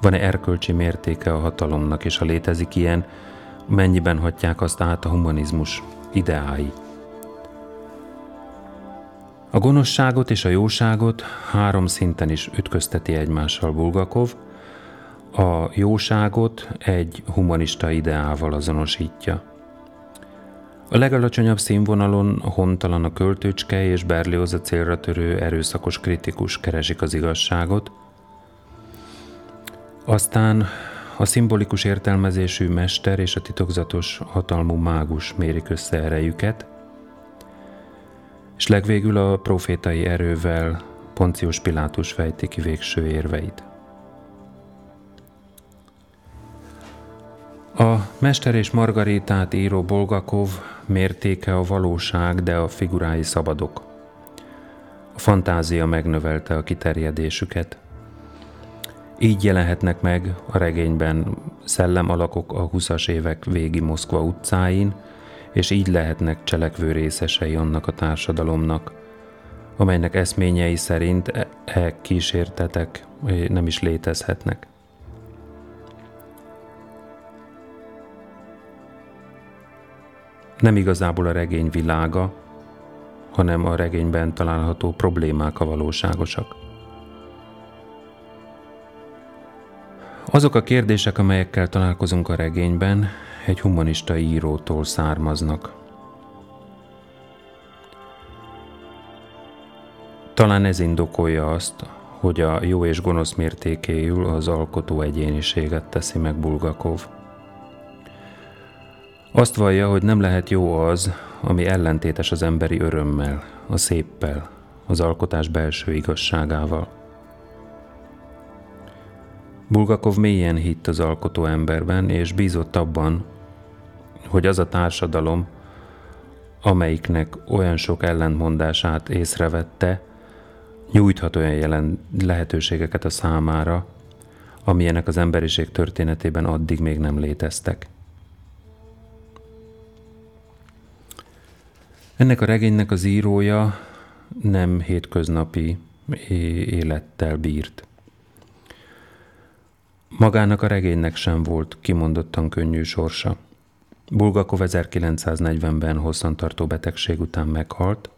Van-e erkölcsi mértéke a hatalomnak, és ha létezik ilyen, mennyiben hatják azt át a humanizmus ideái? A gonoszságot és a jóságot három szinten is ütközteti egymással Bulgakov. A jóságot egy humanista ideával azonosítja. A legalacsonyabb színvonalon hontalan a költőcske és Berlioz a célra törő erőszakos kritikus keresik az igazságot. Aztán a szimbolikus értelmezésű mester és a titokzatos hatalmú mágus mérik össze erejüket, és legvégül a profétai erővel Poncius Pilátus fejti ki végső érveit. A Mester és Margaritát író Bulgakov mértéke a valóság, de a figurái szabadok. A fantázia megnövelte a kiterjedésüket. Így jelenhetnek meg a regényben szellemalakok a huszas évek végi Moszkva utcáin, és így lehetnek cselekvő részesei annak a társadalomnak, amelynek eszményei szerint e, e kísértetek nem is létezhetnek. Nem igazából a regény világa, hanem a regényben található problémák a valóságosak. Azok a kérdések, amelyekkel találkozunk a regényben, egy humanista írótól származnak. Talán ez indokolja azt, hogy a jó és gonosz mértékéül az alkotó egyéniséget teszi meg Bulgakov. Azt vallja, hogy nem lehet jó az, ami ellentétes az emberi örömmel, a széppel, az alkotás belső igazságával. Bulgakov mélyen hitt az alkotó emberben, és bízott abban, hogy az a társadalom, amelyiknek olyan sok ellentmondását észrevette, nyújthat olyan jelen lehetőségeket a számára, amilyenek az emberiség történetében addig még nem léteztek. Ennek a regénynek az írója nem hétköznapi élettel bírt. Magának a regénynek sem volt kimondottan könnyű sorsa. Bulgakov ezerkilencszáznegyvenben hosszantartó betegség után meghalt.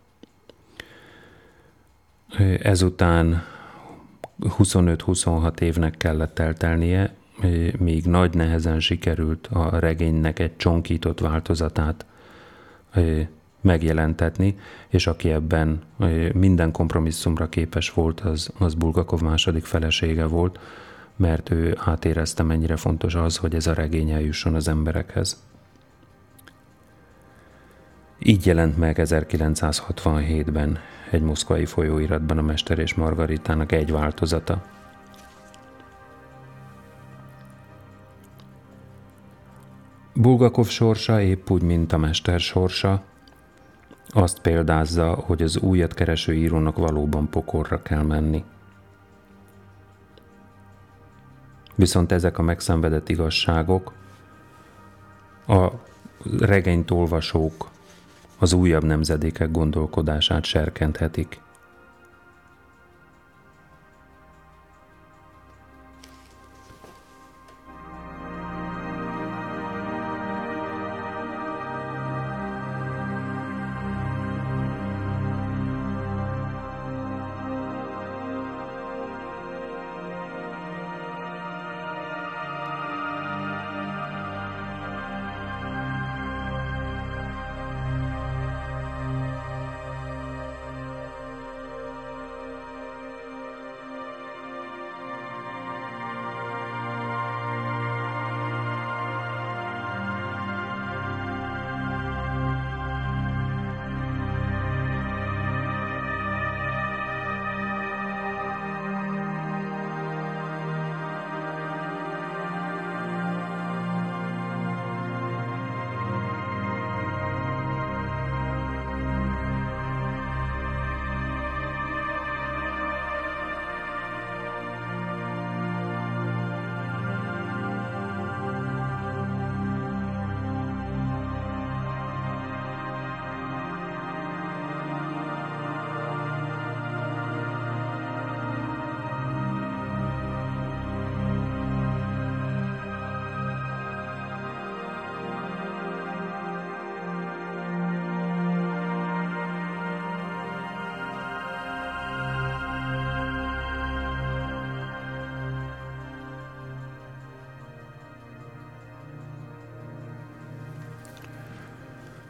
Ezután huszonöt-huszonhat évnek kellett eltelnie, míg nagy nehezen sikerült a regénynek egy csonkított változatát megjelentetni, és aki ebben minden kompromisszumra képes volt, az, az Bulgakov második felesége volt, mert ő átérezte, mennyire fontos az, hogy ez a regény eljusson az emberekhez. Így jelent meg ezerkilencszázhatvanhétben egy moszkvai folyóiratban a Mester és Margaritának egy változata, Bulgakov sorsa épp úgy, mint a mester sorsa, azt példázza, hogy az újat kereső írónak valóban pokorra kell menni. Viszont ezek a megszenvedett igazságok a regényt olvasók, az újabb nemzedékek gondolkodását serkenthetik.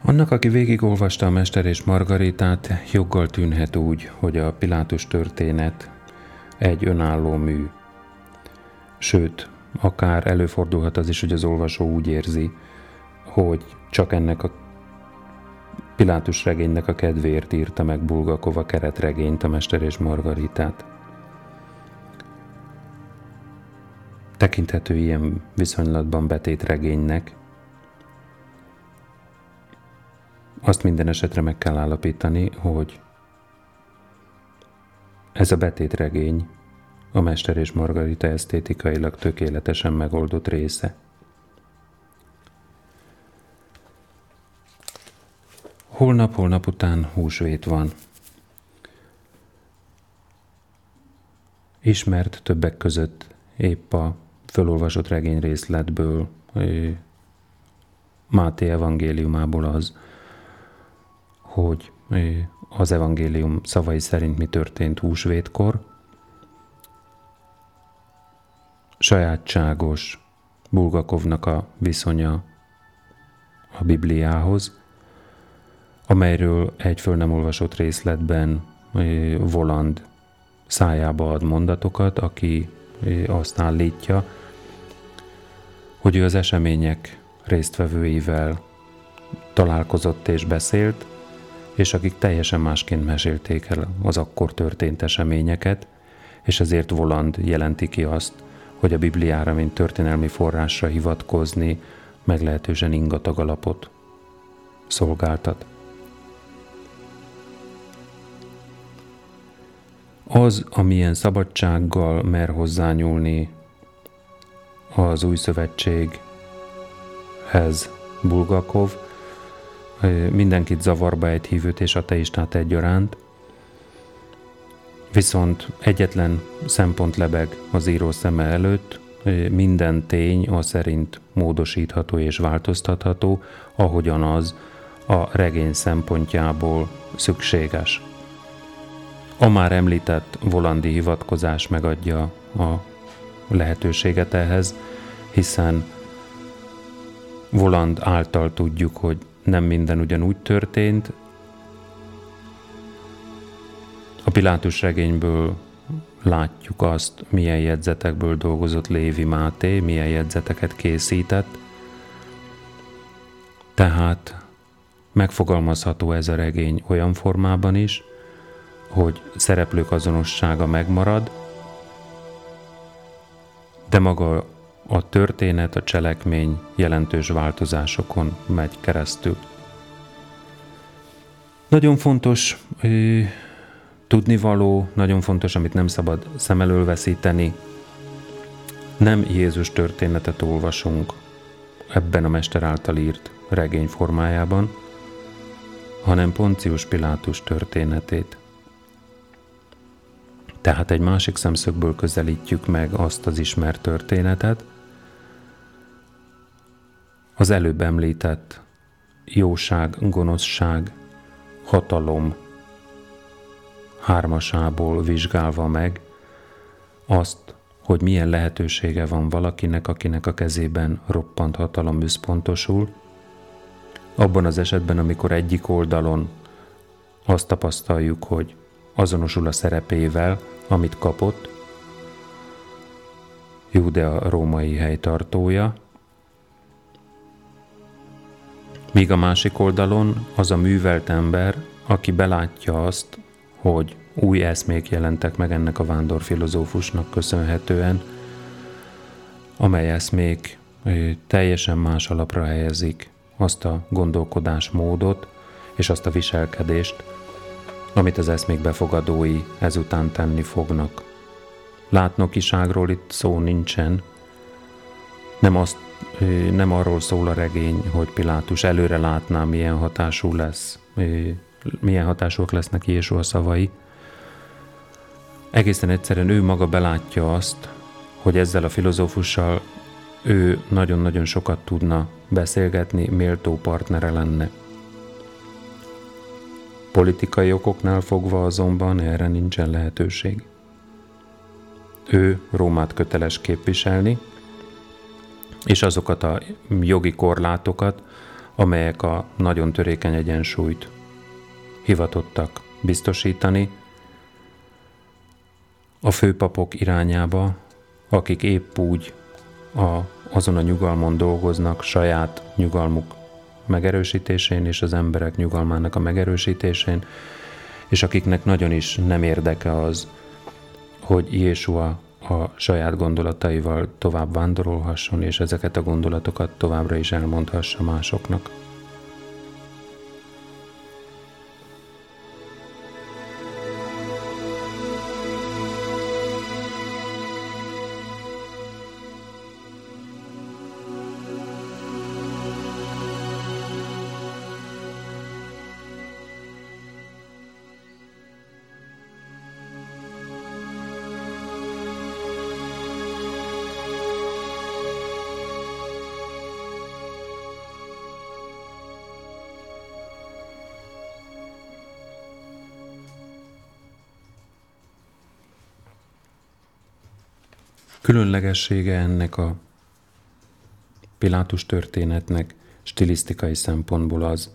Annak, aki végigolvasta a Mester és Margaritát, joggal tűnhet úgy, hogy a Pilátus történet egy önálló mű. Sőt, akár előfordulhat az is, hogy az olvasó úgy érzi, hogy csak ennek a Pilátus regénynek a kedvéért írta meg Bulgakov a keretregényt, a Mester és Margaritát. Tekinthető ilyen viszonylatban betétregénynek. Azt minden esetre meg kell állapítani, hogy ez a betétregény a Mester és Margarita esztétikailag tökéletesen megoldott része. Holnap-holnap után húsvét van. Ismert többek között épp a fölolvasott regényrészletből, Máté evangéliumából az, hogy az evangélium szavai szerint mi történt húsvétkor. Sajátságos Bulgakovnak a viszonya a Bibliához, amelyről egy föl nem olvasott részletben Voland szájába ad mondatokat, aki azt állítja, hogy ő az események résztvevőivel találkozott és beszélt, és akik teljesen másként mesélték el az akkor történt eseményeket, és ezért Voland jelenti ki azt, hogy a Bibliára, mint történelmi forrásra hivatkozni meglehetősen ingatag alapot szolgáltat. Az, amilyen szabadsággal mer hozzányúlni az új szövetséghez Bulgakov, mindenkit zavarba ejt, hívőt és ateistát egyaránt, viszont egyetlen szempont lebeg az író szeme előtt, minden tény az szerint módosítható és változtatható, ahogyan az a regény szempontjából szükséges. A már említett Volandi hivatkozás megadja a lehetőséget ehhez, hiszen Voland által tudjuk, hogy nem minden ugyanúgy történt. A Pilátus regényből látjuk azt, milyen jegyzetekből dolgozott Lévi Máté, milyen jegyzeteket készített. Tehát megfogalmazható ez a regény olyan formában is, hogy szereplők azonossága megmarad, de maga A történet, a cselekmény jelentős változásokon megy keresztül. Nagyon fontos eh, tudnivaló, nagyon fontos, amit nem szabad szem elől veszíteni. Nem Jézus történetet olvasunk ebben a mester által írt regény formájában, hanem Poncius Pilátus történetét. Tehát egy másik szemszögből közelítjük meg azt az ismert történetet, az előbb említett jóság, gonoszság, hatalom hármasából vizsgálva meg azt, hogy milyen lehetősége van valakinek, akinek a kezében roppant hatalom összpontosul, abban az esetben, amikor egyik oldalon azt tapasztaljuk, hogy azonosul a szerepével, amit kapott, Júdea római helytartója, míg a másik oldalon az a művelt ember, aki belátja azt, hogy új eszmék jelentek meg ennek a vándorfilozófusnak köszönhetően, amely eszmék teljesen más alapra helyezik azt a gondolkodásmódot és azt a viselkedést, amit az eszmék befogadói ezután tenni fognak. Látnokiságról itt szó nincsen, nem, azt, nem arról szól a regény, hogy Pilátus előre látná, milyen hatású lesz, milyen hatásúak lesznek Jézus szavai. Egészen egyszerűen ő maga belátja azt, hogy ezzel a filozófussal ő nagyon-nagyon sokat tudna beszélgetni, méltó partnere lenne. Politikai okoknál fogva azonban erre nincsen lehetőség. Ő Rómát köteles képviselni, és azokat a jogi korlátokat, amelyek a nagyon törékeny egyensúlyt hivatottak biztosítani, a főpapok irányába, akik épp úgy a, azon a nyugalmon dolgoznak, saját nyugalmuk megerősítésén és az emberek nyugalmának a megerősítésén, és akiknek nagyon is nem érdeke az, hogy Jézsua a saját gondolataival tovább vándorolhasson, és ezeket a gondolatokat továbbra is elmondhassa másoknak. Különlegessége ennek a Pilátus történetnek stilisztikai szempontból az,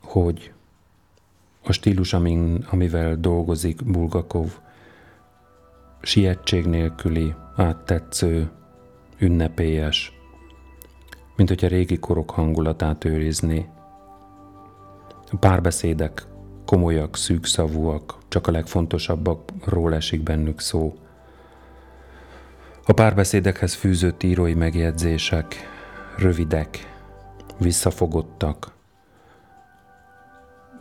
hogy a stílus, amin, amivel dolgozik Bulgakov, sietség nélküli, áttetsző, ünnepélyes, mint hogyha régi korok hangulatát őrizné. A párbeszédek komolyak, szűkszavúak, csak a legfontosabbakról esik bennük szó. A párbeszédekhez fűzött írói megjegyzések rövidek, visszafogottak.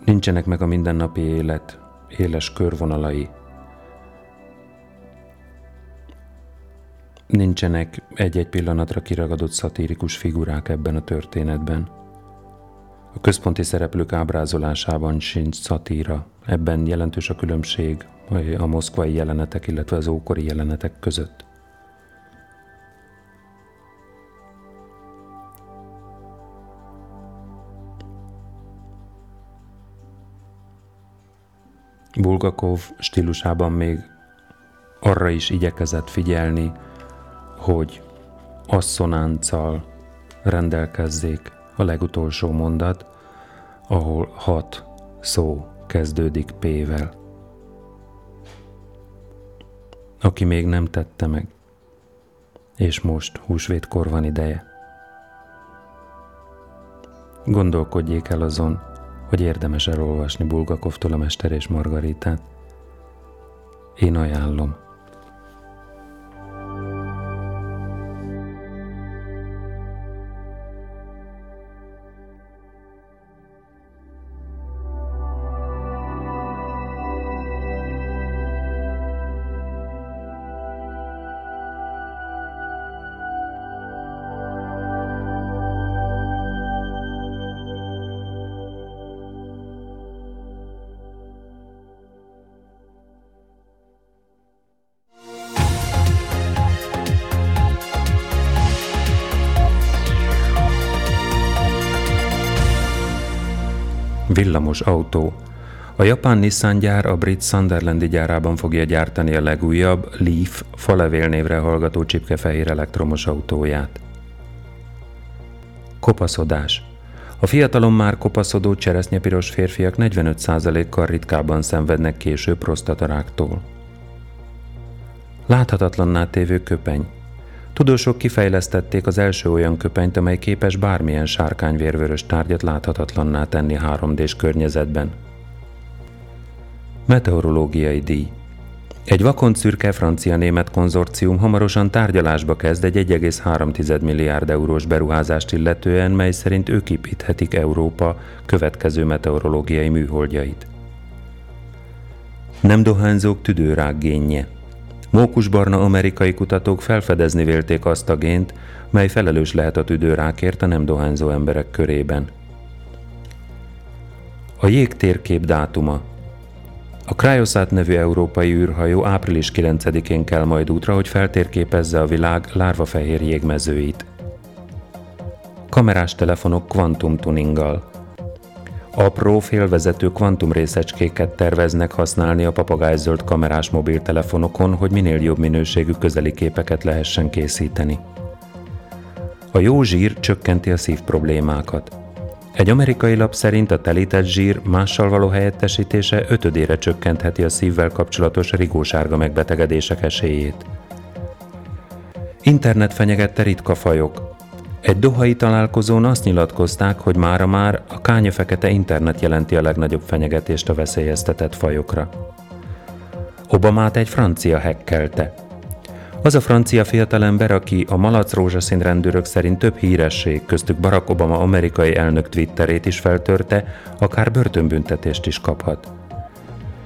Nincsenek meg a mindennapi élet éles körvonalai. Nincsenek egy-egy pillanatra kiragadott szatírikus figurák ebben a történetben. A központi szereplők ábrázolásában sincs szatíra. Ebben jelentős a különbség a moszkvai jelenetek, illetve az ókori jelenetek között. Bulgakov stílusában még arra is igyekezett figyelni, hogy asszonánccal rendelkezzék a legutolsó mondat, ahol hat szó kezdődik P-vel. Aki még nem tette meg, és most húsvétkor van ideje. Gondolkodjék el azon, hogy érdemes elolvasni Bulgakovtól a Mester és Margaritát. Én ajánlom. Villamos autó. A japán Nissan gyár a brit Sunderlandi gyárában fogja gyártani a legújabb Leaf falevél névre hallgató csipkefehér elektromos autóját. Kopaszodás. A fiatalon már kopaszodó cseresznyepiros férfiak negyvenöt százalékkal ritkábban szenvednek később prosztataráktól. Láthatatlanná tévő köpeny. Tudósok kifejlesztették az első olyan köpenyt, amely képes bármilyen sárkányvérvörös tárgyat láthatatlanná tenni három dés környezetben. Meteorológiai díj. Egy vakon szürke francia-német konzorcium hamarosan tárgyalásba kezd egy egy egész három milliárd eurós beruházást illetően, mely szerint ők építhetik Európa következő meteorológiai műholdjait. Nem dohányzók tüdőrák génje. Mókusbarna amerikai kutatók felfedezni vélték azt a gént, mely felelős lehet a tüdőrákért a nem dohányzó emberek körében. A jégtérkép dátuma. A Cryoszát nevű európai űrhajó április kilencedikén kell majd útra, hogy feltérképezze a világ lárvafehér jégmezőit. Kamerás telefonok kvantumtuninggal. Apró félvezető kvantumrészecskéket terveznek használni a papagájzöld kamerás mobiltelefonokon, hogy minél jobb minőségű közeli képeket lehessen készíteni. A jó zsír csökkenti a szív problémákat. Egy amerikai lap szerint a telített zsír mással való helyettesítése ötödére csökkentheti a szívvel kapcsolatos rigósárga megbetegedések esélyét. Internet fenyegette ritka fajok. Egy dohai találkozón azt nyilatkozták, hogy mára már a kányafekete internet jelenti a legnagyobb fenyegetést a veszélyeztetett fajokra. Obamát egy francia hekkelte. Az a francia fiatalember, aki a malac rózsaszín rendőrök szerint több híresség, köztük Barack Obama amerikai elnök Twitterét is feltörte, akár börtönbüntetést is kaphat.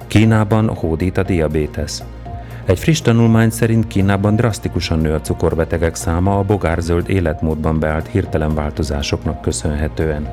Kínában hódít a diabétesz. Egy friss tanulmány szerint Kínában drasztikusan nő a cukorbetegek száma a bogárzöld életmódban beállt hirtelen változásoknak köszönhetően.